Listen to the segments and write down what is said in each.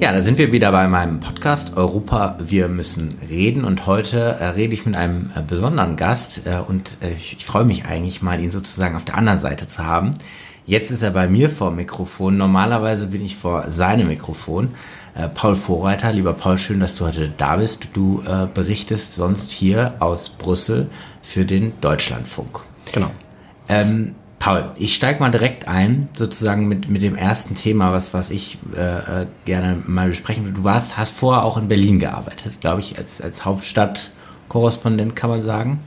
Ja, da sind wir wieder bei meinem Podcast Europa, wir müssen reden, und heute rede ich mit einem besonderen Gast und ich freue mich eigentlich mal, ihn sozusagen auf der anderen Seite zu haben. Jetzt ist er bei mir vor dem Mikrofon, normalerweise bin ich vor seinem Mikrofon. Paul Vorreiter, lieber Paul, schön, dass du heute da bist. Du berichtest sonst hier aus Brüssel für den Deutschlandfunk. Genau. Paul, ich steige mal direkt ein, sozusagen mit dem ersten Thema, was ich gerne mal besprechen will. Du hast vorher auch in Berlin gearbeitet, glaube ich, als Hauptstadtkorrespondent, kann man sagen.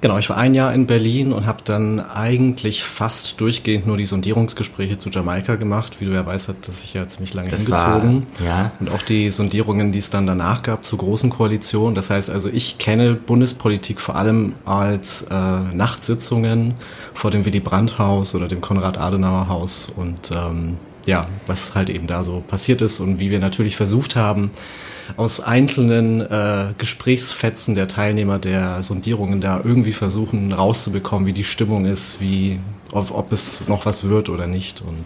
Genau, ich war ein Jahr in Berlin und habe dann eigentlich fast durchgehend nur die Sondierungsgespräche zu Jamaika gemacht. Wie du ja weißt, hat das sich ja ziemlich lange hingezogen. Ja. Und auch die Sondierungen, die es dann danach gab zur Großen Koalition. Das heißt also, ich kenne Bundespolitik vor allem als Nachtsitzungen vor dem Willy-Brandt-Haus oder dem Konrad-Adenauer-Haus und was halt eben da so passiert ist und wie wir natürlich versucht haben, aus einzelnen Gesprächsfetzen der Teilnehmer der Sondierungen da irgendwie versuchen rauszubekommen, wie die Stimmung ist, ob es noch was wird oder nicht. Und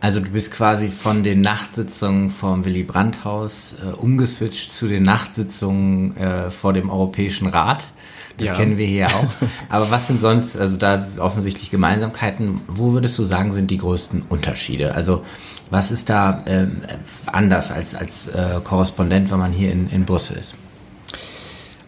Also du bist quasi von den Nachtsitzungen vom Willy-Brandt-Haus umgeswitcht zu den Nachtsitzungen vor dem Europäischen Rat. Das kennen wir hier auch. Aber was sind sonst, also da sind offensichtlich Gemeinsamkeiten, wo würdest du sagen, sind die größten Unterschiede? Also was ist da anders als Korrespondent, wenn man hier in Brüssel ist?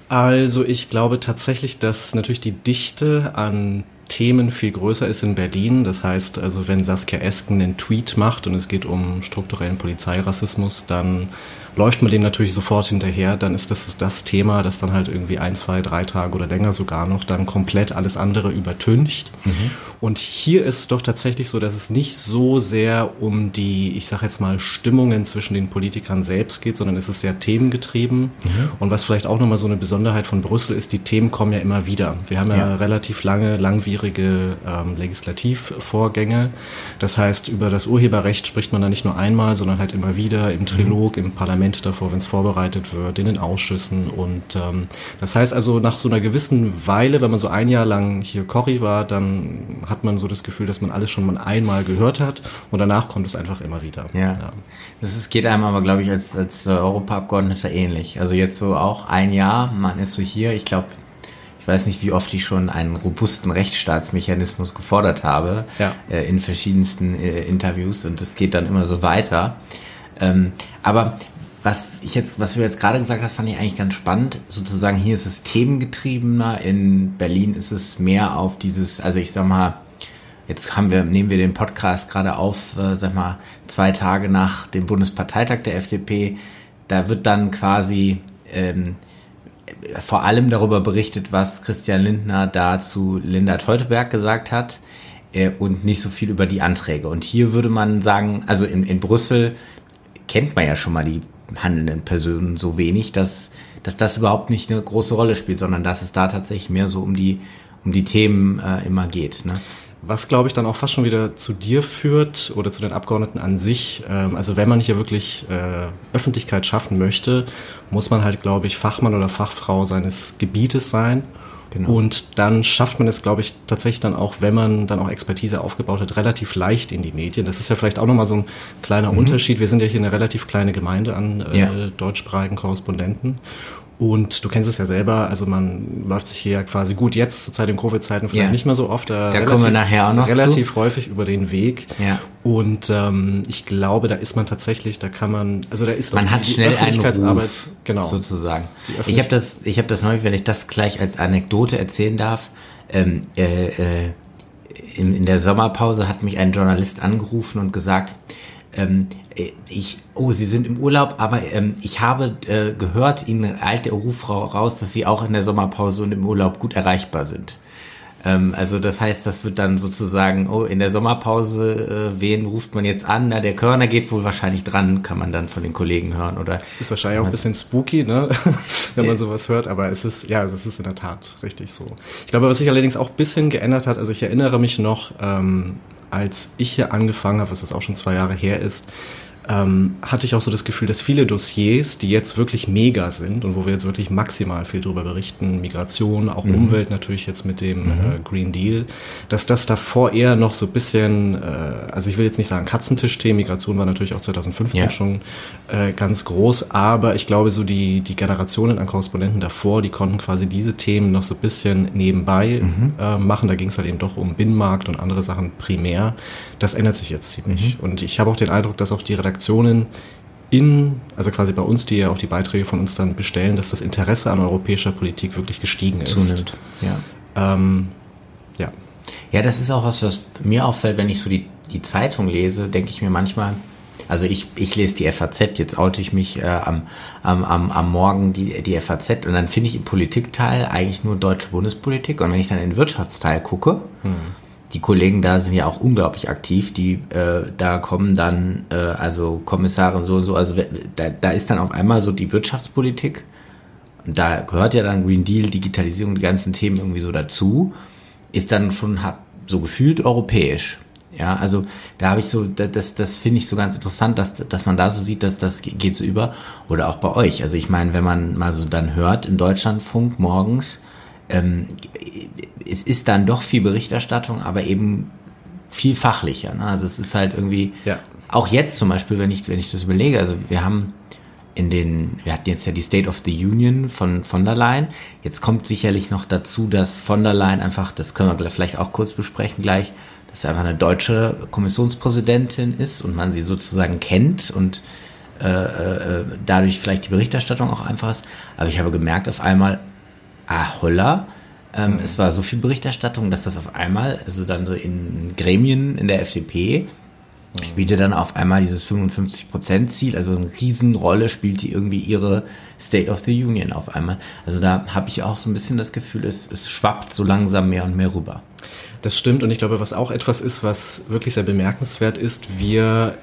Also ich glaube tatsächlich, dass natürlich die Dichte an Themen viel größer ist in Berlin. Das heißt, also wenn Saskia Esken einen Tweet macht und es geht um strukturellen Polizeirassismus, dann läuft man dem natürlich sofort hinterher. Dann ist das Thema, das dann halt irgendwie 1, 2, 3 Tage oder länger sogar noch dann komplett alles andere übertüncht. Mhm. Und hier ist es doch tatsächlich so, dass es nicht so sehr um die, ich sag jetzt mal, Stimmungen zwischen den Politikern selbst geht, sondern es ist sehr themengetrieben. Mhm. Und was vielleicht auch nochmal so eine Besonderheit von Brüssel ist, die Themen kommen ja immer wieder. Wir haben ja relativ langwierige Legislativvorgänge. Das heißt, über das Urheberrecht spricht man da nicht nur einmal, sondern halt immer wieder im Trilog, im Parlament davor, wenn es vorbereitet wird, in den Ausschüssen. Und das heißt also, nach so einer gewissen Weile, wenn man so ein Jahr lang hier Corrie war, dann hat man so das Gefühl, dass man alles schon mal einmal gehört hat und danach kommt es einfach immer wieder. Ja. Das geht einem aber, glaube ich, als Europaabgeordneter ähnlich. Also jetzt so auch ein Jahr, man ist so hier, ich weiß nicht, wie oft ich schon einen robusten Rechtsstaatsmechanismus gefordert habe, in verschiedensten Interviews, und das geht dann immer so weiter. Aber was du jetzt gerade gesagt hast, fand ich eigentlich ganz spannend. Sozusagen hier ist es themengetriebener, in Berlin ist es mehr auf dieses, also ich sag mal, jetzt nehmen wir den Podcast gerade auf, 2 Tage nach dem Bundesparteitag der FDP, da wird dann quasi vor allem darüber berichtet, was Christian Lindner da zu Linda Teuteberg gesagt hat, und nicht so viel über die Anträge. Und hier würde man sagen, also in Brüssel kennt man ja schon mal die handelnden Personen so wenig, dass das überhaupt nicht eine große Rolle spielt, sondern dass es da tatsächlich mehr so um die Themen immer geht, ne? Was, glaube ich, dann auch fast schon wieder zu dir führt oder zu den Abgeordneten an sich. Also wenn man hier wirklich Öffentlichkeit schaffen möchte, muss man halt, glaube ich, Fachmann oder Fachfrau seines Gebietes sein. Genau. Und dann schafft man es, glaube ich, tatsächlich dann auch, wenn man dann auch Expertise aufgebaut hat, relativ leicht in die Medien. Das ist ja vielleicht auch nochmal so ein kleiner Unterschied. Wir sind ja hier eine relativ kleine Gemeinde an deutschsprachigen Korrespondenten. Und du kennst es ja selber, also man läuft sich hier ja quasi gut jetzt zur Zeit in Covid-Zeiten vielleicht nicht mehr so oft, da kommen wir nachher auch noch relativ häufig über den Weg. Ja. Und ich glaube, da ist man tatsächlich, da ist die Öffentlichkeitsarbeit, einen Ruf, genau, sozusagen. Ich habe das neulich, wenn ich das gleich als Anekdote erzählen darf. In der Sommerpause hat mich ein Journalist angerufen und gesagt, Sie sind im Urlaub, aber ich habe gehört, Ihnen eilt der Ruf raus, dass Sie auch in der Sommerpause und im Urlaub gut erreichbar sind. Also das heißt, das wird dann sozusagen, in der Sommerpause, wen ruft man jetzt an? Na, der Körner geht wohl wahrscheinlich dran, kann man dann von den Kollegen hören, oder? Ist wahrscheinlich auch ein bisschen spooky, ne? Wenn man sowas hört, aber es ist, das ist in der Tat richtig so. Ich glaube, was sich allerdings auch ein bisschen geändert hat, also ich erinnere mich noch, als ich hier angefangen habe, was jetzt auch schon 2 Jahre her ist, hatte ich auch so das Gefühl, dass viele Dossiers, die jetzt wirklich mega sind und wo wir jetzt wirklich maximal viel drüber berichten, Migration, auch Umwelt natürlich jetzt mit dem Green Deal, dass das davor eher noch so ein bisschen, also ich will jetzt nicht sagen Katzentischthemen, Migration war natürlich auch 2015 schon ganz groß, aber ich glaube so die Generationen an Korrespondenten davor, die konnten quasi diese Themen noch so ein bisschen nebenbei machen, da ging es halt eben doch um Binnenmarkt und andere Sachen primär, das ändert sich jetzt ziemlich und ich habe auch den Eindruck, dass auch die Redaktionen also quasi bei uns, die ja auch die Beiträge von uns dann bestellen, dass das Interesse an europäischer Politik wirklich gestiegen ist. Zunimmt, ja. Ja, das ist auch was mir auffällt, wenn ich so die Zeitung lese, denke ich mir manchmal, also ich lese die FAZ, jetzt oute ich mich am Morgen die FAZ und dann finde ich im Politikteil eigentlich nur deutsche Bundespolitik und wenn ich dann in den Wirtschaftsteil gucke, die Kollegen da sind ja auch unglaublich aktiv, die da kommen dann, also Kommissarin so und so, also da ist dann auf einmal so die Wirtschaftspolitik, und da gehört ja dann Green Deal, Digitalisierung, die ganzen Themen irgendwie so dazu, ist dann schon so gefühlt europäisch. Ja, also da habe ich so, das finde ich so ganz interessant, dass man da so sieht, dass das geht so über, oder auch bei euch. Also ich meine, wenn man mal so dann hört im Deutschlandfunk morgens, es ist dann doch viel Berichterstattung, aber eben viel fachlicher. Ne? Also es ist halt irgendwie, auch jetzt zum Beispiel, wenn ich das überlege, also wir hatten jetzt ja die State of the Union von der Leyen. Jetzt kommt sicherlich noch dazu, dass von der Leyen einfach, das können wir vielleicht auch kurz besprechen gleich, dass sie einfach eine deutsche Kommissionspräsidentin ist und man sie sozusagen kennt und dadurch vielleicht die Berichterstattung auch einfach ist. Aber ich habe gemerkt auf einmal, holla, es war so viel Berichterstattung, dass das auf einmal, also dann so in Gremien in der FDP, spielte dann auf einmal dieses 55%-Ziel, also eine Riesenrolle spielt die irgendwie ihre State of the Union auf einmal. Also da habe ich auch so ein bisschen das Gefühl, es schwappt so langsam mehr und mehr rüber. Das stimmt und ich glaube, was auch etwas ist, was wirklich sehr bemerkenswert ist, wir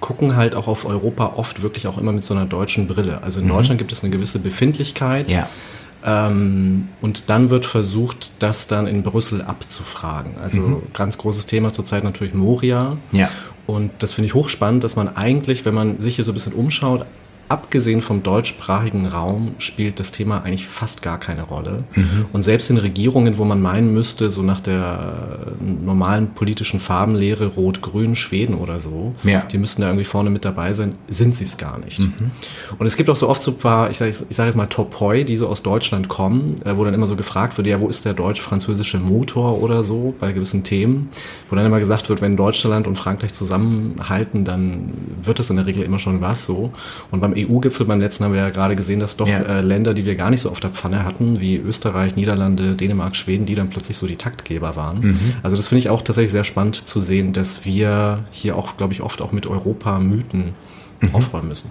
gucken halt auch auf Europa oft wirklich auch immer mit so einer deutschen Brille. Also in Deutschland gibt es eine gewisse Befindlichkeit, und dann wird versucht, das dann in Brüssel abzufragen. Also ganz großes Thema zurzeit natürlich Moria. Ja. Und das finde ich hochspannend, dass man eigentlich, wenn man sich hier so ein bisschen umschaut, abgesehen vom deutschsprachigen Raum spielt das Thema eigentlich fast gar keine Rolle. Und selbst in Regierungen, wo man meinen müsste, so nach der normalen politischen Farbenlehre, Rot-Grün, Schweden oder so, die müssten da irgendwie vorne mit dabei sein, sind sie es gar nicht. Und es gibt auch so oft so ein paar, ich sage jetzt mal Topoi, die so aus Deutschland kommen, wo dann immer so gefragt wird, ja, wo ist der deutsch-französische Motor oder so bei gewissen Themen, wo dann immer gesagt wird, wenn Deutschland und Frankreich zusammenhalten, dann wird das in der Regel immer schon was so. Und beim EU-Gipfel beim letzten haben wir ja gerade gesehen, dass doch Länder, die wir gar nicht so auf der Pfanne hatten, wie Österreich, Niederlande, Dänemark, Schweden, die dann plötzlich so die Taktgeber waren. Also das finde ich auch tatsächlich sehr spannend zu sehen, dass wir hier auch, glaube ich, oft auch mit Europa-Mythen aufräumen müssen.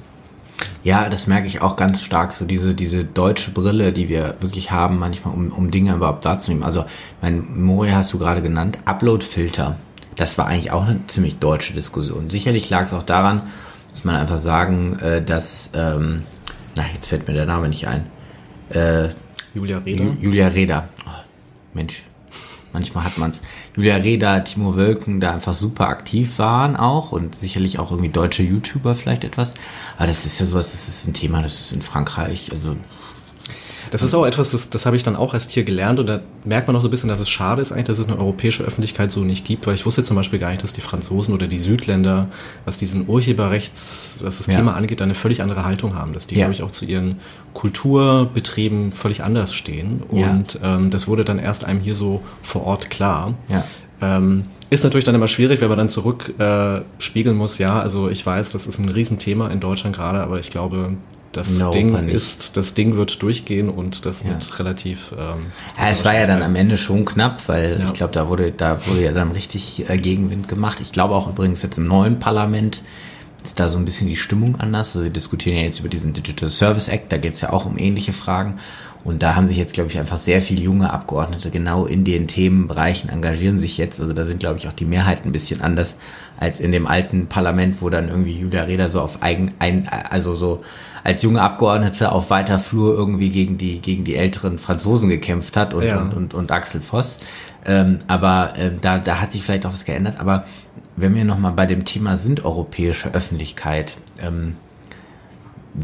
Ja, das merke ich auch ganz stark, so diese deutsche Brille, die wir wirklich haben manchmal, um Dinge überhaupt wahrzunehmen. Also, Moria hast du gerade genannt, Upload-Filter, das war eigentlich auch eine ziemlich deutsche Diskussion. Sicherlich lag es auch daran, muss man einfach sagen, dass, jetzt fällt mir der Name nicht ein. Julia Reda. Julia Reda. Oh, Mensch, manchmal hat man's. Julia Reda, Timo Wölken, da einfach super aktiv waren auch und sicherlich auch irgendwie deutsche YouTuber vielleicht etwas. Aber das ist ja sowas, das ist ein Thema, das ist in Frankreich, also... Das ist auch etwas, das habe ich dann auch erst hier gelernt und da merkt man auch so ein bisschen, dass es schade ist eigentlich, dass es eine europäische Öffentlichkeit so nicht gibt, weil ich wusste zum Beispiel gar nicht, dass die Franzosen oder die Südländer, was diesen Urheberrechts, was das Thema angeht, eine völlig andere Haltung haben, dass die, glaube ich, auch zu ihren Kulturbetrieben völlig anders stehen und das wurde dann erst einem hier so vor Ort klar. Ja. Ist natürlich dann immer schwierig, wenn man dann zurück spiegeln muss, also ich weiß, das ist ein Riesenthema in Deutschland gerade, aber ich glaube, das Ding wird durchgehen und das wird relativ... es war ja dann am Ende schon knapp, weil ich glaube, da wurde ja dann richtig Gegenwind gemacht. Ich glaube auch übrigens jetzt im neuen Parlament ist da so ein bisschen die Stimmung anders. Also wir diskutieren ja jetzt über diesen Digital Service Act, da geht es ja auch um ähnliche Fragen. Und da haben sich jetzt, glaube ich, einfach sehr viele junge Abgeordnete genau in den Themenbereichen engagieren sich jetzt. Also da sind, glaube ich, auch die Mehrheiten ein bisschen anders als in dem alten Parlament, wo dann irgendwie Julia Reda so auf also so als junge Abgeordnete auf weiter Flur irgendwie gegen die älteren Franzosen gekämpft hat und Axel Voss. Aber da hat sich vielleicht auch was geändert. Aber wenn wir nochmal bei dem Thema sind, europäische Öffentlichkeit,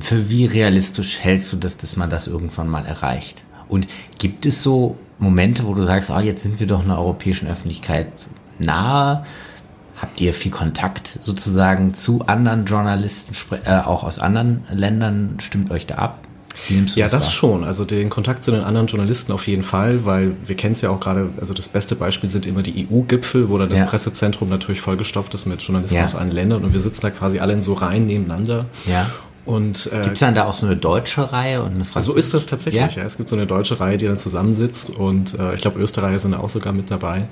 für wie realistisch hältst du das, dass man das irgendwann mal erreicht? Und gibt es so Momente, wo du sagst, jetzt sind wir doch einer europäischen Öffentlichkeit nahe? Habt ihr viel Kontakt sozusagen zu anderen Journalisten, auch aus anderen Ländern? Stimmt euch da ab? Ja, das schon. Also den Kontakt zu den anderen Journalisten auf jeden Fall, weil wir kennen es ja auch gerade, also das beste Beispiel sind immer die EU-Gipfel, wo dann das Pressezentrum natürlich vollgestopft ist mit Journalisten aus allen Ländern und wir sitzen da quasi alle in so Reihen nebeneinander. Ja. Und gibt es dann da auch so eine deutsche Reihe und eine französische? So ist das tatsächlich, ja. Es gibt so eine deutsche Reihe, die dann zusammensitzt und ich glaube, Österreicher sind da auch sogar mit dabei.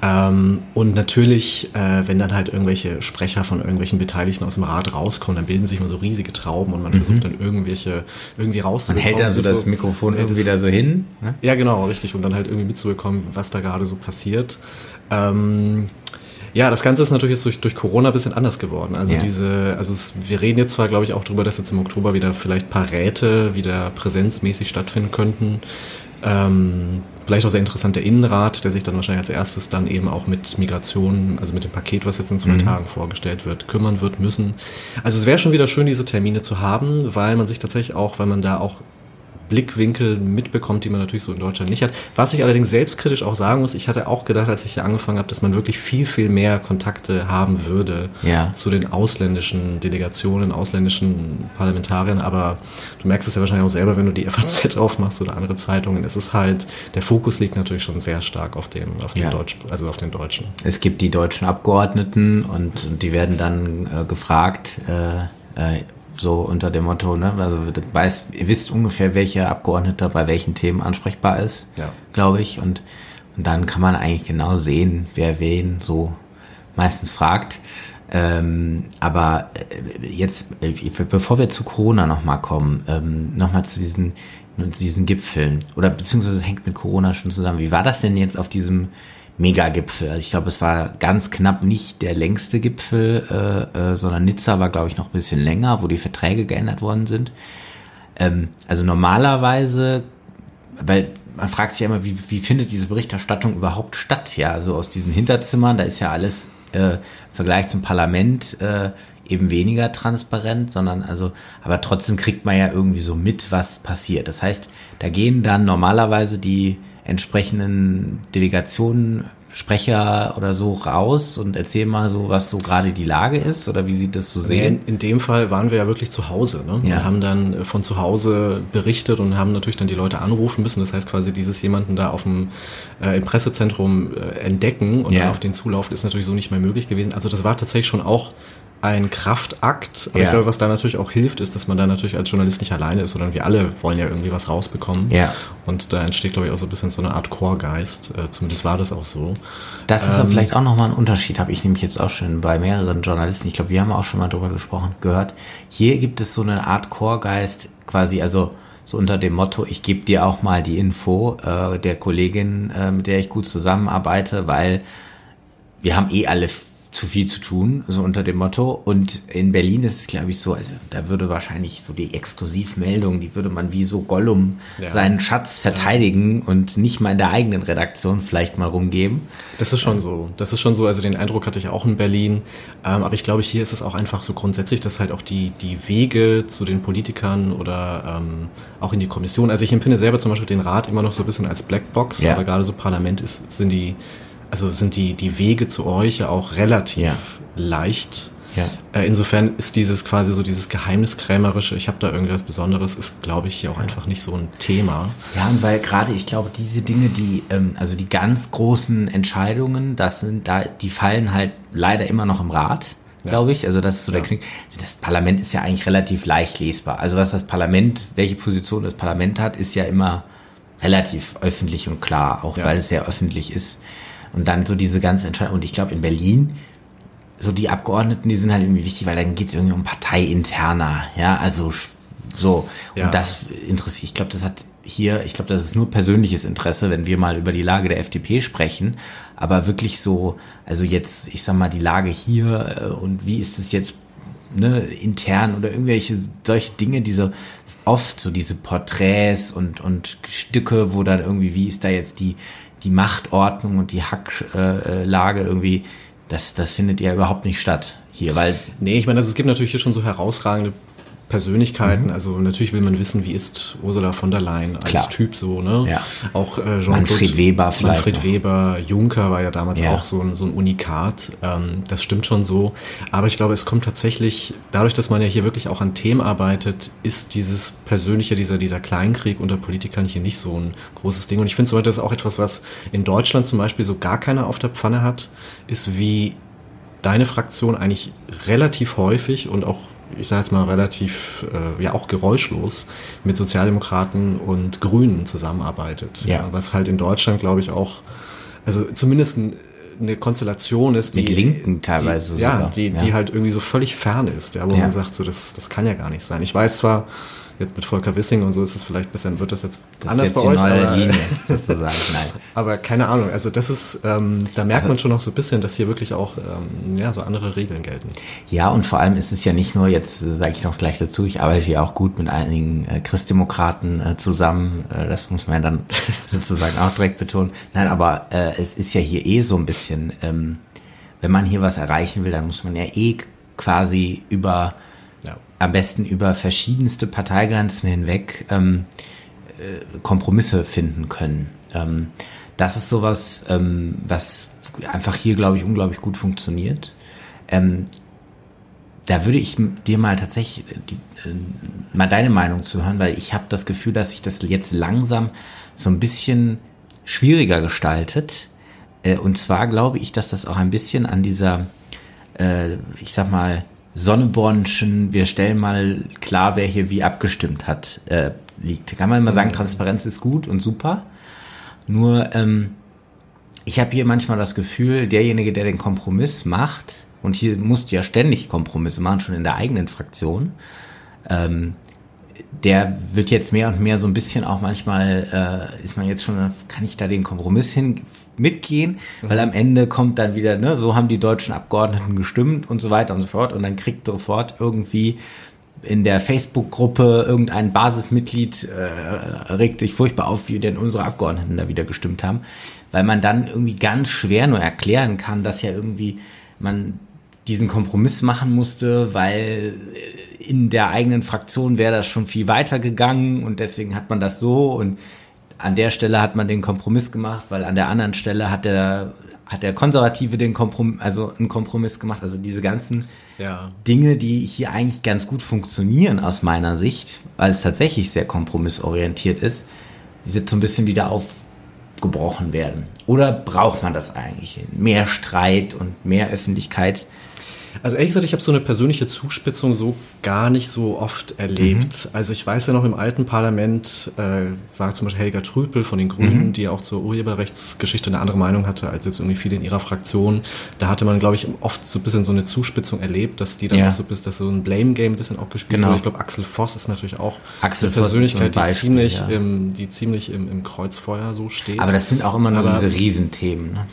Ja. Und natürlich, wenn dann halt irgendwelche Sprecher von irgendwelchen Beteiligten aus dem Rat rauskommen, dann bilden sich mal so riesige Trauben und man versucht dann irgendwie rauszubekommen. Man hält dann so das Mikrofon irgendwie da so hin. Ne? Ja, genau, richtig, um dann halt irgendwie mitzubekommen, was da gerade so passiert. Ja, das Ganze ist natürlich jetzt durch Corona ein bisschen anders geworden. Also wir reden jetzt zwar, glaube ich, auch darüber, dass jetzt im Oktober wieder vielleicht ein paar Räte wieder präsenzmäßig stattfinden könnten. Vielleicht auch sehr interessant der Innenrat, der sich dann wahrscheinlich als erstes dann eben auch mit Migration, also mit dem Paket, was jetzt in 2 Tagen vorgestellt wird, kümmern wird müssen. Also es wäre schon wieder schön, diese Termine zu haben, weil man sich tatsächlich auch, weil man da auch Blickwinkel mitbekommt, die man natürlich so in Deutschland nicht hat. Was ich allerdings selbstkritisch auch sagen muss, ich hatte auch gedacht, als ich hier angefangen habe, dass man wirklich viel, viel mehr Kontakte haben würde zu den ausländischen Delegationen, ausländischen Parlamentariern, aber du merkst es ja wahrscheinlich auch selber, wenn du die FAZ aufmachst oder andere Zeitungen, es ist halt, der Fokus liegt natürlich schon sehr stark auf den Deutschen. Es gibt die deutschen Abgeordneten und die werden dann gefragt, so unter dem Motto, ne? Also ihr wisst ungefähr, welcher Abgeordneter bei welchen Themen ansprechbar ist, glaube ich. Und dann kann man eigentlich genau sehen, wer wen so meistens fragt. Aber jetzt, bevor wir zu Corona nochmal kommen, nochmal zu diesen Gipfeln. Oder beziehungsweise hängt mit Corona schon zusammen. Wie war das denn jetzt auf diesem Megagipfel? Also ich glaube, es war ganz knapp nicht der längste Gipfel, sondern Nizza war, glaube ich, noch ein bisschen länger, wo die Verträge geändert worden sind. Also normalerweise, weil man fragt sich ja immer, wie findet diese Berichterstattung überhaupt statt? Ja, also aus diesen Hinterzimmern, da ist ja alles im Vergleich zum Parlament eben weniger transparent, aber trotzdem kriegt man ja irgendwie so mit, was passiert. Das heißt, da gehen dann normalerweise die entsprechenden Delegationen, Sprecher oder so raus und erzähl mal so, was so gerade die Lage ist oder wie sieht das zu sehen? In dem Fall waren wir ja wirklich zu Hause, ne? Wir haben dann von zu Hause berichtet und haben natürlich dann die Leute anrufen müssen. Das heißt quasi, dieses jemanden da im Pressezentrum entdecken und dann auf den zulaufen, ist natürlich so nicht mehr möglich gewesen. Also das war tatsächlich schon auch ein Kraftakt, aber ich glaube, was da natürlich auch hilft, ist, dass man da natürlich als Journalist nicht alleine ist, sondern wir alle wollen ja irgendwie was rausbekommen. Ja. Und da entsteht, glaube ich, auch so ein bisschen so eine Art Chorgeist. Zumindest war das auch so. Das ist dann vielleicht auch nochmal ein Unterschied, habe ich nämlich jetzt auch schon bei mehreren Journalisten, ich glaube, wir haben auch schon mal drüber gesprochen, gehört. Hier gibt es so eine Art Chorgeist quasi, also so unter dem Motto, ich gebe dir auch mal die Info der Kollegin, mit der ich gut zusammenarbeite, weil wir haben alle zu viel zu tun, so unter dem Motto. Und in Berlin ist es, glaube ich, so, also da würde wahrscheinlich so die Exklusivmeldung, die würde man wie so Gollum seinen Schatz verteidigen und nicht mal in der eigenen Redaktion vielleicht mal rumgeben. Das ist schon so. Das ist schon so. Also den Eindruck hatte ich auch in Berlin. Aber ich glaube, hier ist es auch einfach so grundsätzlich, dass halt auch die Wege zu den Politikern oder auch in die Kommission, also ich empfinde selber zum Beispiel den Rat immer noch so ein bisschen als Blackbox, aber gerade so Parlament sind die Wege zu euch ja auch relativ leicht. Ja. Insofern ist dieses quasi so dieses Geheimniskrämerische, ich habe da irgendwas Besonderes, ist, glaube ich, hier auch einfach nicht so ein Thema. Ja, und weil gerade, ich glaube, diese Dinge, die, also die ganz großen Entscheidungen, die fallen halt leider immer noch im Rat, glaube ich. Also das ist so der Knick. Das Parlament ist ja eigentlich relativ leicht lesbar. Also was das Parlament, welche Position das Parlament hat, ist ja immer relativ öffentlich und klar, auch weil es sehr öffentlich ist. Und dann so diese ganze Entscheidung. Und ich glaube, in Berlin, so die Abgeordneten, die sind halt irgendwie wichtig, weil dann geht es irgendwie um parteiinterner. Ja, also so. Ja. Und das interessiert, das ist nur persönliches Interesse, wenn wir mal über die Lage der FDP sprechen. Aber wirklich so, also jetzt, ich sag mal, die Lage hier und wie ist es jetzt, ne, intern oder irgendwelche solche Dinge, diese oft so diese Porträts und Stücke, wo dann irgendwie, wie ist da jetzt die Machtordnung und die Hacklage irgendwie Das findet ja überhaupt nicht statt hier, weil... Nee, ich meine, es gibt natürlich hier schon so herausragende Persönlichkeiten, also natürlich will man wissen, wie ist Ursula von der Leyen als Typ so, ne? Ja. Auch Manfred Weber, Juncker war ja damals auch so ein Unikat, das stimmt schon so, aber ich glaube, es kommt tatsächlich, dadurch, dass man ja hier wirklich auch an Themen arbeitet, ist dieses persönliche, dieser Kleinkrieg unter Politikern hier nicht so ein großes Ding, und ich finde zum Beispiel, das ist auch etwas, was in Deutschland zum Beispiel so gar keiner auf der Pfanne hat, ist, wie deine Fraktion eigentlich relativ häufig und auch, ich sage jetzt mal, relativ, auch geräuschlos mit Sozialdemokraten und Grünen zusammenarbeitet. Ja. Was halt in Deutschland, glaube ich, auch, also zumindest eine Konstellation ist, die... Mit Linken teilweise sogar. Die halt irgendwie so völlig fern ist, wo man sagt, so, das kann ja gar nicht sein. Ich weiß zwar, jetzt mit Volker Wissing und so ist es vielleicht bisschen, wird das jetzt das anders ist jetzt bei euch. Das ist die neue Linie, sozusagen, nein. Aber keine Ahnung, also das ist, da merkt man schon noch so ein bisschen, dass hier wirklich auch, so andere Regeln gelten. Ja, und vor allem ist es ja nicht nur, jetzt sage ich noch gleich dazu, ich arbeite ja auch gut mit einigen Christdemokraten zusammen, das muss man ja dann sozusagen auch direkt betonen. Nein, aber es ist ja hier so ein bisschen, wenn man hier was erreichen will, dann muss man ja quasi über... am besten über verschiedenste Parteigrenzen hinweg Kompromisse finden können. Das ist sowas, was einfach hier, glaube ich, unglaublich gut funktioniert. Da würde ich dir mal tatsächlich mal deine Meinung zu hören, weil ich habe das Gefühl, dass sich das jetzt langsam so ein bisschen schwieriger gestaltet. Und zwar glaube ich, dass das auch ein bisschen an dieser, ich sag mal, Sonnebornschen, wir stellen mal klar, wer hier wie abgestimmt hat, liegt. Kann man immer sagen, Transparenz ist gut und super. Nur, ich habe hier manchmal das Gefühl, derjenige, der den Kompromiss macht, und hier musst du ja ständig Kompromisse machen, schon in der eigenen Fraktion, der wird jetzt mehr und mehr so ein bisschen auch manchmal, ist man jetzt schon, kann ich da den Kompromiss mitgehen, weil am Ende kommt dann wieder, ne, so haben die deutschen Abgeordneten gestimmt und so weiter und so fort, und dann kriegt sofort irgendwie in der Facebook-Gruppe irgendein Basismitglied regt sich furchtbar auf, wie denn unsere Abgeordneten da wieder gestimmt haben, weil man dann irgendwie ganz schwer nur erklären kann, dass ja irgendwie man diesen Kompromiss machen musste, weil in der eigenen Fraktion wäre das schon viel weiter gegangen und deswegen hat man das so, und an der Stelle hat man den Kompromiss gemacht, weil an der anderen Stelle hat der Konservative einen Kompromiss gemacht. Also diese ganzen Dinge, die hier eigentlich ganz gut funktionieren aus meiner Sicht, weil es tatsächlich sehr kompromissorientiert ist, die jetzt so ein bisschen wieder aufgebrochen werden. Oder braucht man das eigentlich? Mehr Streit und mehr Öffentlichkeit? Also ehrlich gesagt, ich habe so eine persönliche Zuspitzung so gar nicht so oft erlebt. Mhm. Also ich weiß ja noch, im alten Parlament war zum Beispiel Helga Trüpel von den Grünen, die auch zur Urheberrechtsgeschichte eine andere Meinung hatte, als jetzt irgendwie viele in ihrer Fraktion. Da hatte man, glaube ich, oft so ein bisschen so eine Zuspitzung erlebt, dass die dann auch so, dass so ein Blame-Game ein bisschen auch gespielt wurde. Ich glaube, Axel Voss ist natürlich auch eine Persönlichkeit, so ein Beispiel, die ziemlich im Kreuzfeuer so steht. Aber das sind auch immer nur diese Riesenthemen, ne?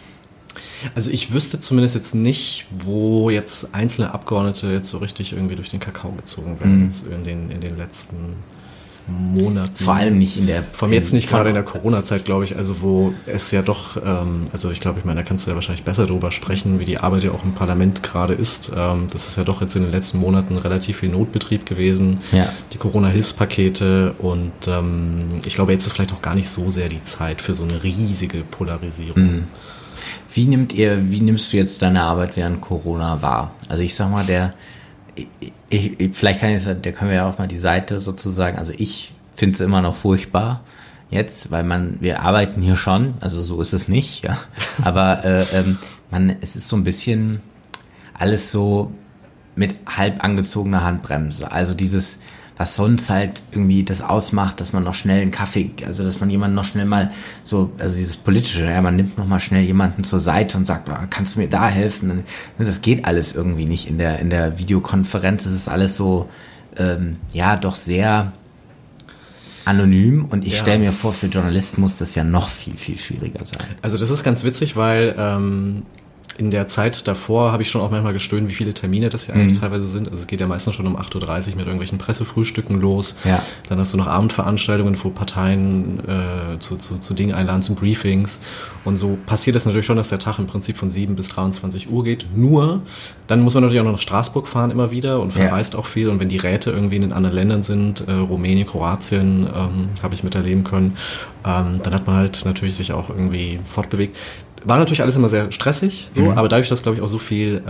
Also ich wüsste zumindest jetzt nicht, wo jetzt einzelne Abgeordnete jetzt so richtig irgendwie durch den Kakao gezogen werden, jetzt in den letzten Monaten. Vor allem nicht in der... Vor allem jetzt nicht gerade in der Corona-Zeit, glaube ich, also wo es ja doch, ich meine, da kannst du ja wahrscheinlich besser drüber sprechen, wie die Arbeit ja auch im Parlament gerade ist. Das ist ja doch jetzt in den letzten Monaten relativ viel Notbetrieb gewesen, die Corona-Hilfspakete, und ich glaube, jetzt ist vielleicht auch gar nicht so sehr die Zeit für so eine riesige Polarisierung. Wie nimmst du jetzt deine Arbeit während Corona wahr? Also ich sag mal, da können wir ja auch mal die Seite sozusagen, also ich finde es immer noch furchtbar jetzt, weil wir arbeiten hier schon, also so ist es nicht, ja. Aber es ist so ein bisschen alles so mit halb angezogener Handbremse. Also dieses, was sonst halt irgendwie das ausmacht, dass man noch schnell einen Kaffee, also dass man jemanden noch schnell mal so, also dieses Politische, ja, man nimmt noch mal schnell jemanden zur Seite und sagt, kannst du mir da helfen? Das geht alles irgendwie nicht in der Videokonferenz. Es ist alles so, doch sehr anonym, und ich stelle mir vor, für Journalisten muss das ja noch viel, viel schwieriger sein. Also das ist ganz witzig, weil in der Zeit davor habe ich schon auch manchmal gestöhnt, wie viele Termine das ja eigentlich teilweise sind. Also es geht ja meistens schon um 8.30 Uhr mit irgendwelchen Pressefrühstücken los. Ja. Dann hast du noch Abendveranstaltungen, wo Parteien zu Dingen einladen, zu Briefings. Und so passiert es natürlich schon, dass der Tag im Prinzip von 7 bis 23 Uhr geht. Nur, dann muss man natürlich auch noch nach Straßburg fahren immer wieder und verreist auch viel. Und wenn die Räte irgendwie in den anderen Ländern sind, Rumänien, Kroatien, habe ich miterleben können, dann hat man halt natürlich sich auch irgendwie fortbewegt. War natürlich alles immer sehr stressig, so, aber dadurch, dass, glaube ich, auch so viel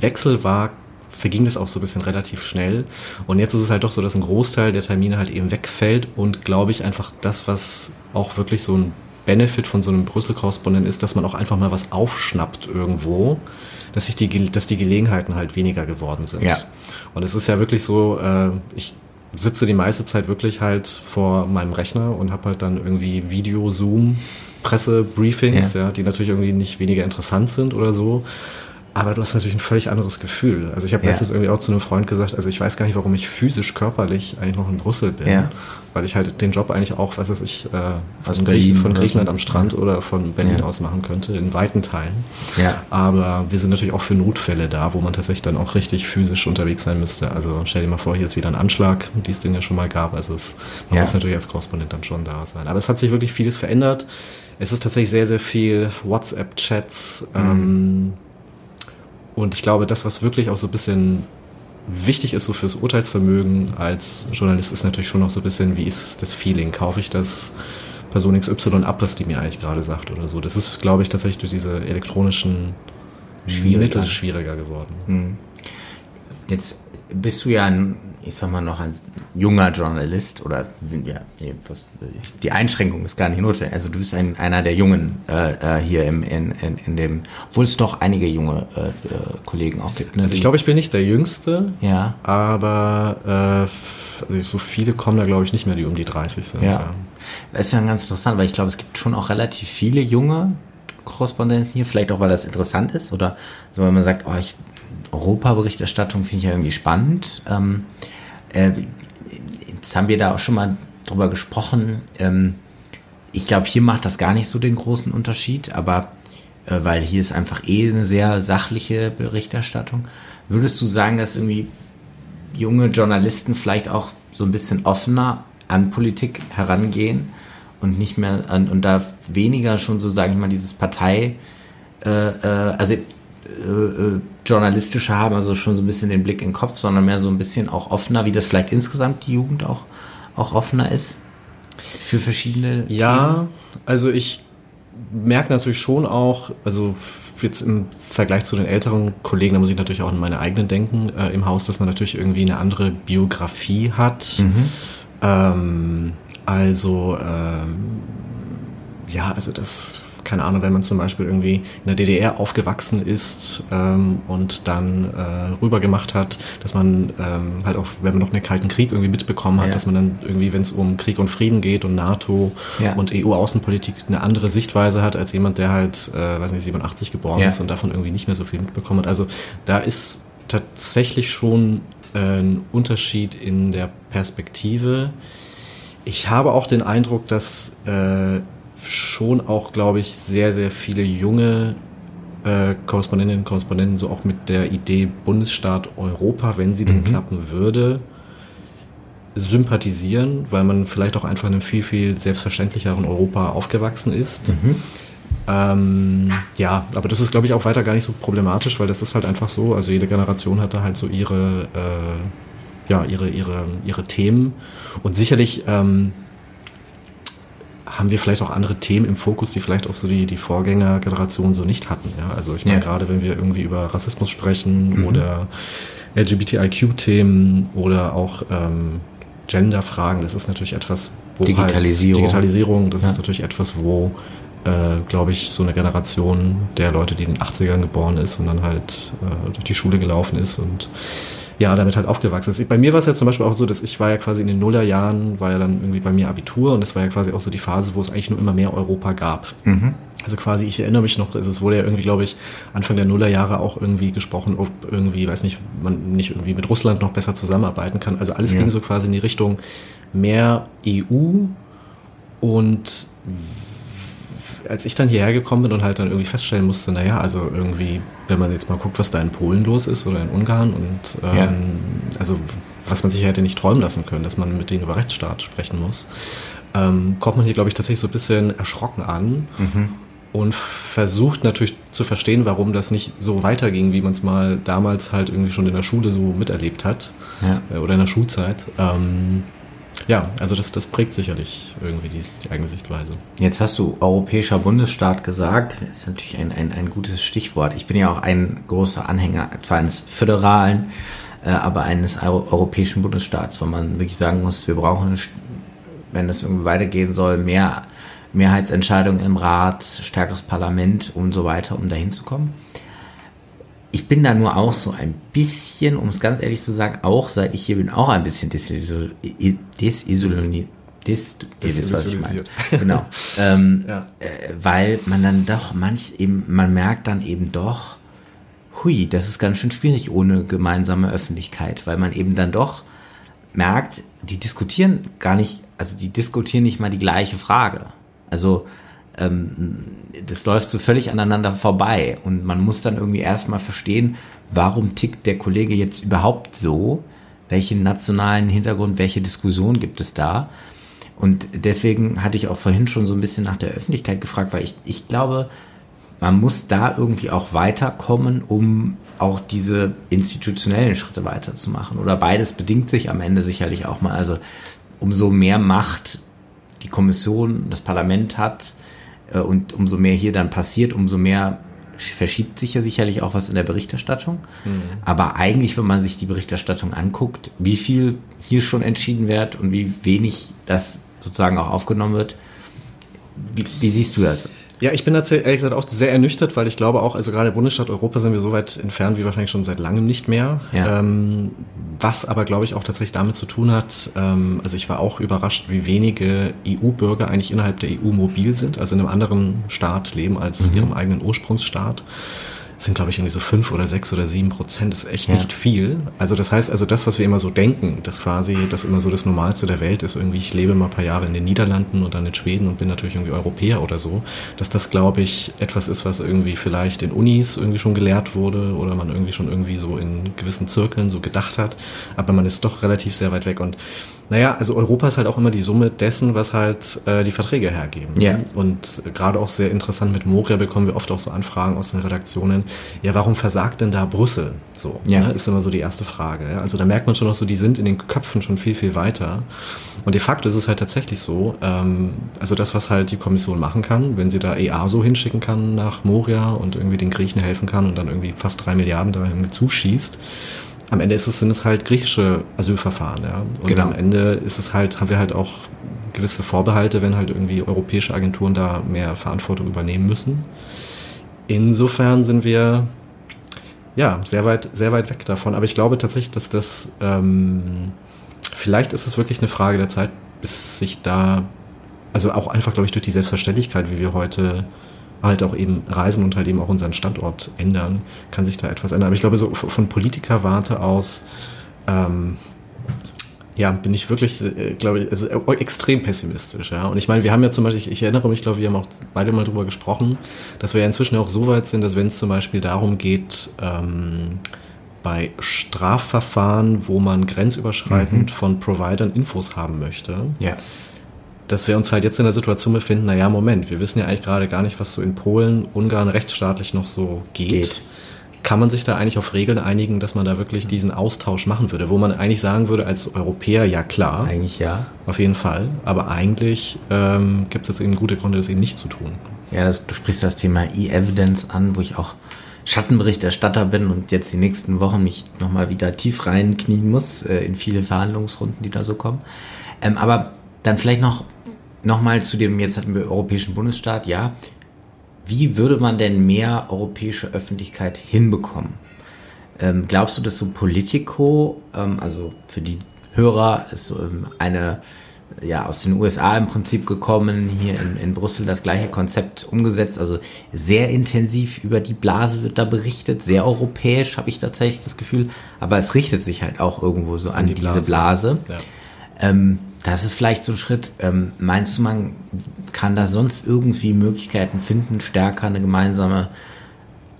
Wechsel war, verging das auch so ein bisschen relativ schnell. Und jetzt ist es halt doch so, dass ein Großteil der Termine halt eben wegfällt und, glaube ich, einfach das, was auch wirklich so ein Benefit von so einem Brüssel-Korrespondenten ist, dass man auch einfach mal was aufschnappt irgendwo, dass die Gelegenheiten halt weniger geworden sind. Ja. Und es ist ja wirklich so, ich sitze die meiste Zeit wirklich halt vor meinem Rechner und habe halt dann irgendwie Video, Zoom, Pressebriefings, die natürlich irgendwie nicht weniger interessant sind oder so. Aber du hast natürlich ein völlig anderes Gefühl. Also ich habe letztens irgendwie auch zu einem Freund gesagt, also ich weiß gar nicht, warum ich physisch, körperlich eigentlich noch in Brüssel bin. Ja. Weil ich halt den Job eigentlich auch, was weiß ich, von Griechenland am Strand oder von Berlin aus machen könnte, in weiten Teilen. Ja. Aber wir sind natürlich auch für Notfälle da, wo man tatsächlich dann auch richtig physisch unterwegs sein müsste. Also stell dir mal vor, hier ist wieder ein Anschlag, wie es den ja schon mal gab. Also man muss natürlich als Korrespondent dann schon da sein. Aber es hat sich wirklich vieles verändert. Es ist tatsächlich sehr, sehr viel WhatsApp-Chats, und ich glaube, das, was wirklich auch so ein bisschen wichtig ist, so fürs Urteilsvermögen als Journalist, ist natürlich schon noch so ein bisschen, wie ist das Feeling? Kaufe ich das Person XY ab, was die mir eigentlich gerade sagt oder so? Das ist, glaube ich, tatsächlich durch diese elektronischen Mittel schwieriger geworden. Jetzt bist du ja noch ein junger Journalist oder die Einschränkung ist gar nicht notwendig. Also du bist einer der Jungen hier in dem, obwohl es doch einige junge Kollegen auch gibt. Ne? Also ich glaube, ich bin nicht der Jüngste, aber so viele kommen da, glaube ich, nicht mehr, die um die 30 sind. Ja. Ja. Das ist ja ganz interessant, weil ich glaube, es gibt schon auch relativ viele junge Korrespondenten hier, vielleicht auch, weil das interessant ist oder so, wenn man sagt, Europa-Berichterstattung finde ich ja irgendwie spannend. Jetzt haben wir da auch schon mal drüber gesprochen. Ich glaube, hier macht das gar nicht so den großen Unterschied, aber weil hier ist einfach eine sehr sachliche Berichterstattung. Würdest du sagen, dass irgendwie junge Journalisten vielleicht auch so ein bisschen offener an Politik herangehen und nicht mehr und da weniger schon so, sage ich mal, dieses Partei, journalistische haben, also schon so ein bisschen den Blick in den Kopf, sondern mehr so ein bisschen auch offener, wie das vielleicht insgesamt die Jugend auch offener ist für verschiedene Themen? Also ich merke natürlich schon auch, also jetzt im Vergleich zu den älteren Kollegen, da muss ich natürlich auch an meine eigenen denken, im Haus, dass man natürlich irgendwie eine andere Biografie hat. Das keine Ahnung, wenn man zum Beispiel irgendwie in der DDR aufgewachsen ist und dann rüber gemacht hat, dass man halt auch, wenn man noch einen Kalten Krieg irgendwie mitbekommen hat, dass man dann irgendwie, wenn es um Krieg und Frieden geht und NATO und EU-Außenpolitik, eine andere Sichtweise hat, als jemand, der halt, 87 geboren ist und davon irgendwie nicht mehr so viel mitbekommen hat. Also da ist tatsächlich schon ein Unterschied in der Perspektive. Ich habe auch den Eindruck, dass schon auch, glaube ich, sehr, sehr viele junge Korrespondentinnen und Korrespondenten so auch mit der Idee Bundesstaat Europa, wenn sie denn klappen würde, sympathisieren, weil man vielleicht auch einfach in einem viel, viel selbstverständlicheren Europa aufgewachsen ist. Aber das ist, glaube ich, auch weiter gar nicht so problematisch, weil das ist halt einfach so, also jede Generation hat da halt so ihre Themen und sicherlich haben wir vielleicht auch andere Themen im Fokus, die vielleicht auch so die Vorgängergeneration so nicht hatten. Ja? Also ich meine, gerade wenn wir irgendwie über Rassismus sprechen oder LGBTIQ-Themen oder auch Gender-Fragen, das ist natürlich etwas, wo Digitalisierung, das ist natürlich etwas, wo, glaube ich, so eine Generation der Leute, die in den 80ern geboren ist und dann halt durch die Schule gelaufen ist und damit halt aufgewachsen ist. Bei mir war es ja zum Beispiel auch so, dass ich war ja quasi in den Nullerjahren, war ja dann irgendwie bei mir Abitur und das war ja quasi auch so die Phase, wo es eigentlich nur immer mehr Europa gab. Also quasi, ich erinnere mich noch, es wurde ja irgendwie, glaube ich, Anfang der Nullerjahre auch irgendwie gesprochen, ob irgendwie, weiß nicht, man nicht irgendwie mit Russland noch besser zusammenarbeiten kann. Also alles ging so quasi in die Richtung mehr EU und als ich dann hierher gekommen bin und halt dann irgendwie feststellen musste, naja, also irgendwie, wenn man jetzt mal guckt, was da in Polen los ist oder in Ungarn und also was man sich hätte nicht träumen lassen können, dass man mit denen über Rechtsstaat sprechen muss, kommt man hier, glaube ich, tatsächlich so ein bisschen erschrocken an. Mhm. Und versucht natürlich zu verstehen, warum das nicht so weiterging, wie man es mal damals halt irgendwie schon in der Schule so miterlebt hat. Ja. Oder in der Schulzeit. Ja, also das prägt sicherlich irgendwie die eigene Sichtweise. Jetzt hast du europäischer Bundesstaat gesagt. Das ist natürlich ein gutes Stichwort. Ich bin ja auch ein großer Anhänger, zwar eines föderalen, aber eines europäischen Bundesstaats, wo man wirklich sagen muss, wir brauchen, wenn das irgendwie weitergehen soll, mehr Mehrheitsentscheidungen im Rat, stärkeres Parlament und so weiter, um da hinzukommen. Ich bin da nur auch so ein bisschen, um es ganz ehrlich zu sagen, auch seit ich hier bin, auch ein bisschen desillusioniert. Das ist, was ich meine. Genau. Weil man dann doch man merkt dann eben doch, hui, das ist ganz schön schwierig ohne gemeinsame Öffentlichkeit, weil man eben dann doch merkt, die diskutieren nicht mal die gleiche Frage. Also das läuft so völlig aneinander vorbei und man muss dann irgendwie erstmal verstehen, warum tickt der Kollege jetzt überhaupt so, welchen nationalen Hintergrund, welche Diskussion gibt es da, und deswegen hatte ich auch vorhin schon so ein bisschen nach der Öffentlichkeit gefragt, weil ich glaube, man muss da irgendwie auch weiterkommen, um auch diese institutionellen Schritte weiterzumachen, oder beides bedingt sich am Ende sicherlich auch mal, also umso mehr Macht die Kommission, das Parlament hat und umso mehr hier dann passiert, umso mehr verschiebt sich ja sicherlich auch was in der Berichterstattung. Mhm. Aber eigentlich, wenn man sich die Berichterstattung anguckt, wie viel hier schon entschieden wird und wie wenig das sozusagen auch aufgenommen wird, wie siehst du das? Ja, ich bin tatsächlich ehrlich gesagt auch sehr ernüchtert, weil ich glaube auch, also gerade Bundesstaat Europa sind wir so weit entfernt wie wahrscheinlich schon seit langem nicht mehr. Ja. Was aber, glaube ich, auch tatsächlich damit zu tun hat, also ich war auch überrascht, wie wenige EU-Bürger eigentlich innerhalb der EU mobil sind, also in einem anderen Staat leben als ihrem eigenen Ursprungsstaat. Das sind, glaube ich, irgendwie so 5 oder 6 oder 7%, das ist echt nicht viel. Also das heißt, also das, was wir immer so denken, dass quasi das immer so das Normalste der Welt ist, irgendwie ich lebe mal ein paar Jahre in den Niederlanden und dann in Schweden und bin natürlich irgendwie Europäer oder so, dass das, glaube ich, etwas ist, was irgendwie vielleicht in Unis irgendwie schon gelehrt wurde oder man irgendwie schon irgendwie so in gewissen Zirkeln so gedacht hat, aber man ist doch relativ sehr weit weg. Und naja, also Europa ist halt auch immer die Summe dessen, was halt die Verträge hergeben. Yeah. Und gerade auch sehr interessant mit Moria bekommen wir oft auch so Anfragen aus den Redaktionen, ja, warum versagt denn da Brüssel? So, yeah. Ne, ist immer so die erste Frage. Ja? Also da merkt man schon auch so, die sind in den Köpfen schon viel, viel weiter. Und de facto ist es halt tatsächlich so, also das, was halt die Kommission machen kann, wenn sie da EASO hinschicken kann nach Moria und irgendwie den Griechen helfen kann und dann irgendwie fast 3 Milliarden da irgendwie zuschießt, am Ende sind es halt griechische Asylverfahren, ja. Und genau. Am Ende haben wir halt auch gewisse Vorbehalte, wenn halt irgendwie europäische Agenturen da mehr Verantwortung übernehmen müssen. Insofern sind wir ja sehr weit weg davon. Aber ich glaube tatsächlich, dass das vielleicht ist es wirklich eine Frage der Zeit, bis sich da, also auch einfach, glaube ich, durch die Selbstverständlichkeit, wie wir heute halt auch eben reisen und halt eben auch unseren Standort ändern, kann sich da etwas ändern. Aber ich glaube, so von Politikerwarte aus bin ich wirklich, glaube ich, also extrem pessimistisch. Ja? Und ich meine, wir haben ja zum Beispiel, ich erinnere mich, glaube ich, wir haben auch beide mal drüber gesprochen, dass wir ja inzwischen auch so weit sind, dass wenn es zum Beispiel darum geht, bei Strafverfahren, wo man grenzüberschreitend von Providern Infos haben möchte, dass wir uns halt jetzt in der Situation befinden, naja, Moment, wir wissen ja eigentlich gerade gar nicht, was so in Polen, Ungarn rechtsstaatlich noch so geht. Kann man sich da eigentlich auf Regeln einigen, dass man da wirklich diesen Austausch machen würde, wo man eigentlich sagen würde, als Europäer, ja klar. Eigentlich ja. Auf jeden Fall. Aber eigentlich gibt es jetzt eben gute Gründe, das eben nicht zu tun. Ja, du sprichst das Thema E-Evidence an, wo ich auch Schattenberichterstatter bin und jetzt die nächsten Wochen mich nochmal wieder tief reinknien muss in viele Verhandlungsrunden, die da so kommen. Aber dann vielleicht nochmal zu dem, jetzt hatten wir europäischen Bundesstaat, ja. Wie würde man denn mehr europäische Öffentlichkeit hinbekommen? Glaubst du, dass so Politico, also für die Hörer, ist so eine, ja, aus den USA im Prinzip gekommen, hier in Brüssel das gleiche Konzept umgesetzt, also sehr intensiv über die Blase wird da berichtet, sehr europäisch, habe ich tatsächlich das Gefühl, aber es richtet sich halt auch irgendwo so an diese Blase. Ja. Das ist vielleicht so ein Schritt. Meinst du, man kann da sonst irgendwie Möglichkeiten finden, stärker eine gemeinsame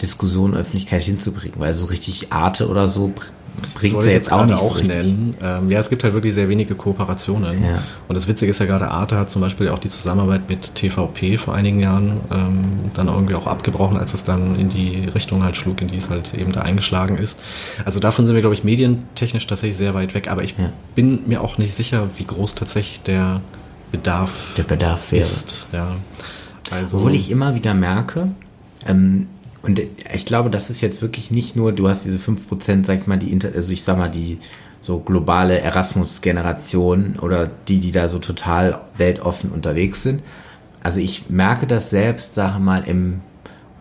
Diskussion Öffentlichkeit hinzubringen? Weil so richtig Arte oder so bringt sie jetzt auch nicht so richtig. Ja, es gibt halt wirklich sehr wenige Kooperationen. Ja. Und das Witzige ist ja gerade, Arte hat zum Beispiel auch die Zusammenarbeit mit TVP vor einigen Jahren dann irgendwie auch abgebrochen, als es dann in die Richtung halt schlug, in die es halt eben da eingeschlagen ist. Also davon sind wir, glaube ich, medientechnisch tatsächlich sehr weit weg. Aber ich bin mir auch nicht sicher, wie groß tatsächlich der Bedarf ist. Ja. Also, obwohl ich immer wieder merke, und ich glaube, das ist jetzt wirklich nicht nur, du hast diese 5%, sag ich mal, die so globale Erasmus-Generation oder die da so total weltoffen unterwegs sind. Also ich merke das selbst, sag mal,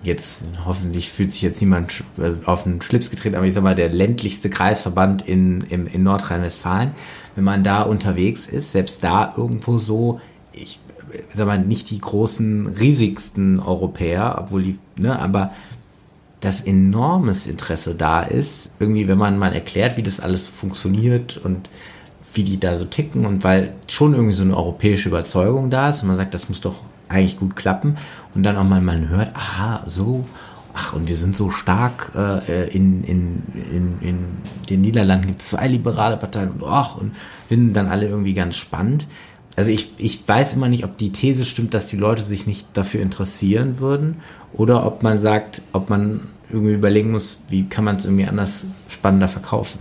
jetzt hoffentlich fühlt sich jetzt niemand auf den Schlips getreten, aber ich sag mal, der ländlichste Kreisverband in Nordrhein-Westfalen, wenn man da unterwegs ist, selbst da irgendwo so, ich sag mal, nicht die großen, riesigsten Europäer, obwohl aber das enormes Interesse da ist, irgendwie, wenn man mal erklärt, wie das alles funktioniert und wie die da so ticken und weil schon irgendwie so eine europäische Überzeugung da ist und man sagt, das muss doch eigentlich gut klappen und dann auch mal hört, und wir sind so stark, in den Niederlanden gibt es 2 liberale Parteien und finden dann alle irgendwie ganz spannend. Also ich weiß immer nicht, ob die These stimmt, dass die Leute sich nicht dafür interessieren würden oder ob man irgendwie überlegen muss, wie kann man es irgendwie anders spannender verkaufen.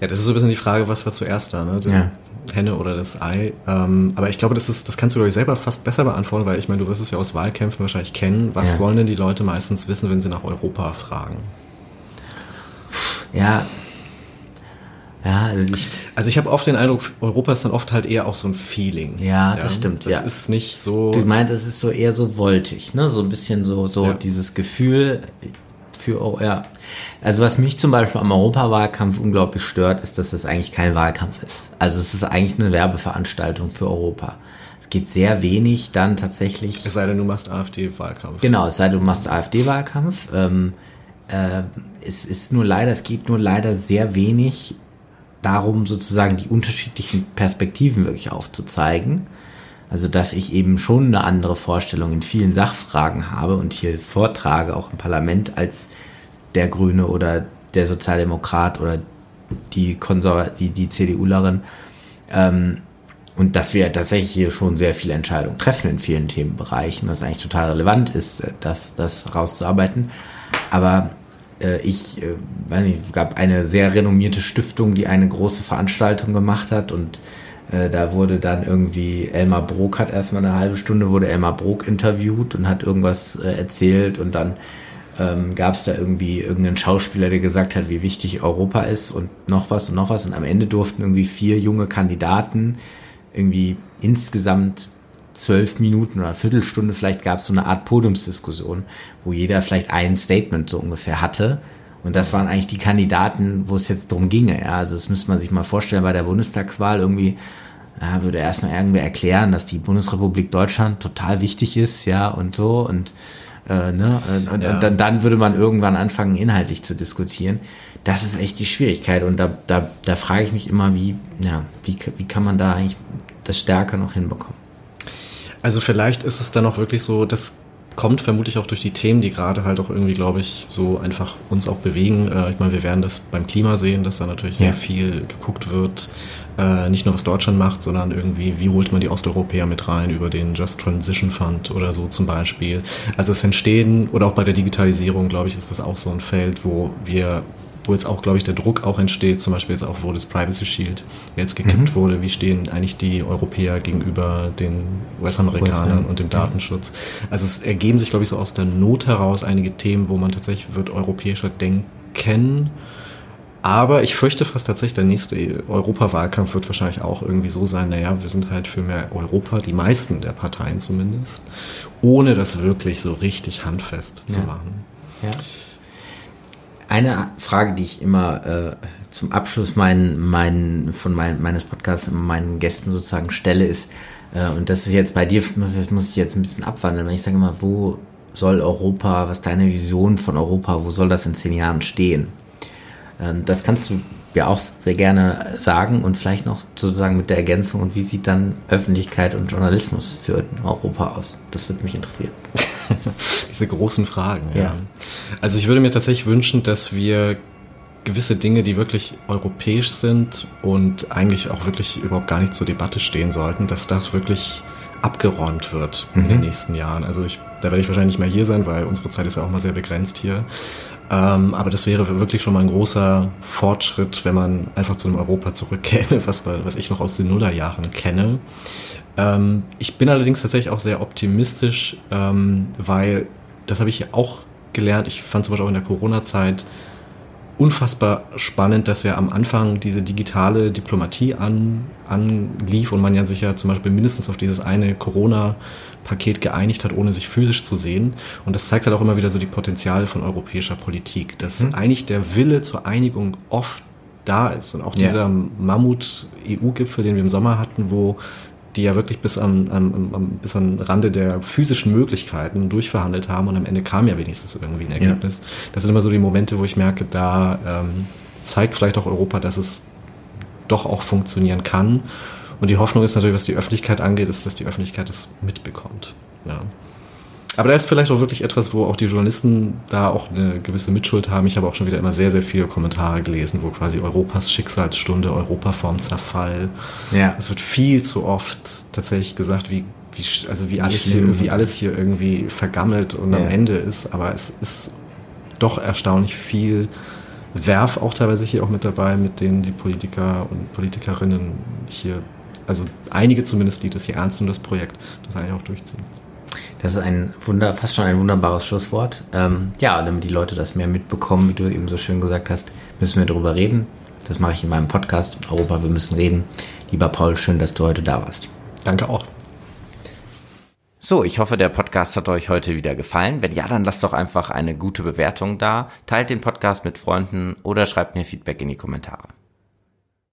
Ja, das ist so ein bisschen die Frage, was war zuerst da, ne? Ja. Henne oder das Ei. Aber ich glaube, das kannst du, glaube ich, selber fast besser beantworten, weil ich meine, du wirst es ja aus Wahlkämpfen wahrscheinlich kennen. Was wollen denn die Leute meistens wissen, wenn sie nach Europa fragen? Ja, also ich habe oft den Eindruck, Europa ist dann oft halt eher auch so ein Feeling. Ja, das stimmt. Das ist nicht so... Du meinst, es ist so eher so woltig, ne? So ein bisschen so dieses Gefühl... Also was mich zum Beispiel am Europawahlkampf unglaublich stört, ist, dass das eigentlich kein Wahlkampf ist. Also es ist eigentlich eine Werbeveranstaltung für Europa. Es geht sehr wenig dann tatsächlich... Es sei denn, du machst AfD-Wahlkampf. Genau, es sei denn, du machst AfD-Wahlkampf. Es geht nur leider sehr wenig darum, sozusagen die unterschiedlichen Perspektiven wirklich aufzuzeigen. Also dass ich eben schon eine andere Vorstellung in vielen Sachfragen habe und hier vortrage, auch im Parlament, als der Grüne oder der Sozialdemokrat oder die CDUlerin. Und dass wir tatsächlich hier schon sehr viele Entscheidungen treffen in vielen Themenbereichen, was eigentlich total relevant ist, das rauszuarbeiten. Aber es gab eine sehr renommierte Stiftung, die eine große Veranstaltung gemacht hat und da wurde dann irgendwie Elmar Brok hat erstmal eine halbe Stunde wurde Elmar Brok interviewt und hat irgendwas erzählt und dann gab es da irgendwie irgendeinen Schauspieler, der gesagt hat, wie wichtig Europa ist und noch was und noch was und am Ende durften irgendwie 4 junge Kandidaten irgendwie insgesamt 12 Minuten oder eine Viertelstunde, vielleicht gab es so eine Art Podiumsdiskussion, wo jeder vielleicht ein Statement so ungefähr hatte. Und das waren eigentlich die Kandidaten, wo es jetzt drum ginge. Ja? Also das müsste man sich mal vorstellen, bei der Bundestagswahl irgendwie würde erstmal irgendwer erklären, dass die Bundesrepublik Deutschland total wichtig ist, ja, und so. Und dann würde man irgendwann anfangen, inhaltlich zu diskutieren. Das ist echt die Schwierigkeit. Und da frage ich mich immer, wie kann man da eigentlich das stärker noch hinbekommen? Also vielleicht ist es dann auch wirklich so, dass kommt vermutlich auch durch die Themen, die gerade halt auch irgendwie, glaube ich, so einfach uns auch bewegen. Ich meine, wir werden das beim Klima sehen, dass da natürlich sehr viel geguckt wird. Nicht nur, was Deutschland macht, sondern irgendwie, wie holt man die Osteuropäer mit rein über den Just Transition Fund oder so zum Beispiel. Also es entstehen, oder auch bei der Digitalisierung, glaube ich, ist das auch so ein Feld, wo jetzt auch, glaube ich, der Druck auch entsteht, zum Beispiel jetzt auch, wo das Privacy Shield jetzt gekippt wurde, wie stehen eigentlich die Europäer gegenüber den US-Amerikanern und dem Datenschutz. Also es ergeben sich, glaube ich, so aus der Not heraus einige Themen, wo man tatsächlich wird europäischer denken. Aber ich fürchte fast tatsächlich, der nächste Europawahlkampf wird wahrscheinlich auch irgendwie so sein, wir sind halt für mehr Europa, die meisten der Parteien zumindest, ohne das wirklich so richtig handfest zu machen. Ja. Eine Frage, die ich immer zum Abschluss meines Podcasts meinen Gästen sozusagen stelle, ist, und das ist jetzt bei dir, das muss ich jetzt ein bisschen abwandeln, weil ich sage immer, wo soll Europa, was ist deine Vision von Europa, wo soll das in 10 Jahren stehen? Das kannst du wir auch sehr gerne sagen und vielleicht noch sozusagen mit der Ergänzung, und wie sieht dann Öffentlichkeit und Journalismus für Europa aus? Das würde mich interessieren. Diese großen Fragen, ja. Also ich würde mir tatsächlich wünschen, dass wir gewisse Dinge, die wirklich europäisch sind und eigentlich auch wirklich überhaupt gar nicht zur Debatte stehen sollten, dass das wirklich abgeräumt wird in den nächsten Jahren. Also da werde ich wahrscheinlich nicht mehr hier sein, weil unsere Zeit ist ja auch mal sehr begrenzt hier. Aber das wäre wirklich schon mal ein großer Fortschritt, wenn man einfach zu einem Europa zurückkäme, was ich noch aus den Nullerjahren kenne. Ich bin allerdings tatsächlich auch sehr optimistisch, weil, das habe ich ja auch gelernt, ich fand zum Beispiel auch in der Corona-Zeit unfassbar spannend, dass ja am Anfang diese digitale Diplomatie anlief und man ja sich ja zum Beispiel mindestens auf dieses eine Corona-Paket geeinigt hat, ohne sich physisch zu sehen. Und das zeigt halt auch immer wieder so die Potenziale von europäischer Politik, dass eigentlich der Wille zur Einigung oft da ist. Und auch dieser Mammut-EU-Gipfel, den wir im Sommer hatten, wo die ja wirklich bis an Rande der physischen Möglichkeiten durchverhandelt haben und am Ende kam ja wenigstens irgendwie ein Ergebnis. Ja. Das sind immer so die Momente, wo ich merke, da zeigt vielleicht auch Europa, dass es doch auch funktionieren kann. Und die Hoffnung ist natürlich, was die Öffentlichkeit angeht, ist, dass die Öffentlichkeit es mitbekommt. Ja. Aber da ist vielleicht auch wirklich etwas, wo auch die Journalisten da auch eine gewisse Mitschuld haben. Ich habe auch schon wieder immer sehr, sehr viele Kommentare gelesen, wo quasi Europas Schicksalsstunde, Europa vorm Zerfall. Ja. Es wird viel zu oft tatsächlich gesagt, wie alles hier irgendwie vergammelt und am Ende ist. Aber es ist doch erstaunlich viel Werf auch teilweise hier auch mit dabei, mit denen die Politiker und Politikerinnen hier, also einige zumindest, die das hier ernst und das Projekt, das eigentlich auch durchziehen. Das ist fast schon ein wunderbares Schlusswort. Damit die Leute das mehr mitbekommen, wie du eben so schön gesagt hast, müssen wir darüber reden. Das mache ich in meinem Podcast. Europa, wir müssen reden. Lieber Paul, schön, dass du heute da warst. Danke auch. So, ich hoffe, der Podcast hat euch heute wieder gefallen. Wenn ja, dann lasst doch einfach eine gute Bewertung da. Teilt den Podcast mit Freunden oder schreibt mir Feedback in die Kommentare.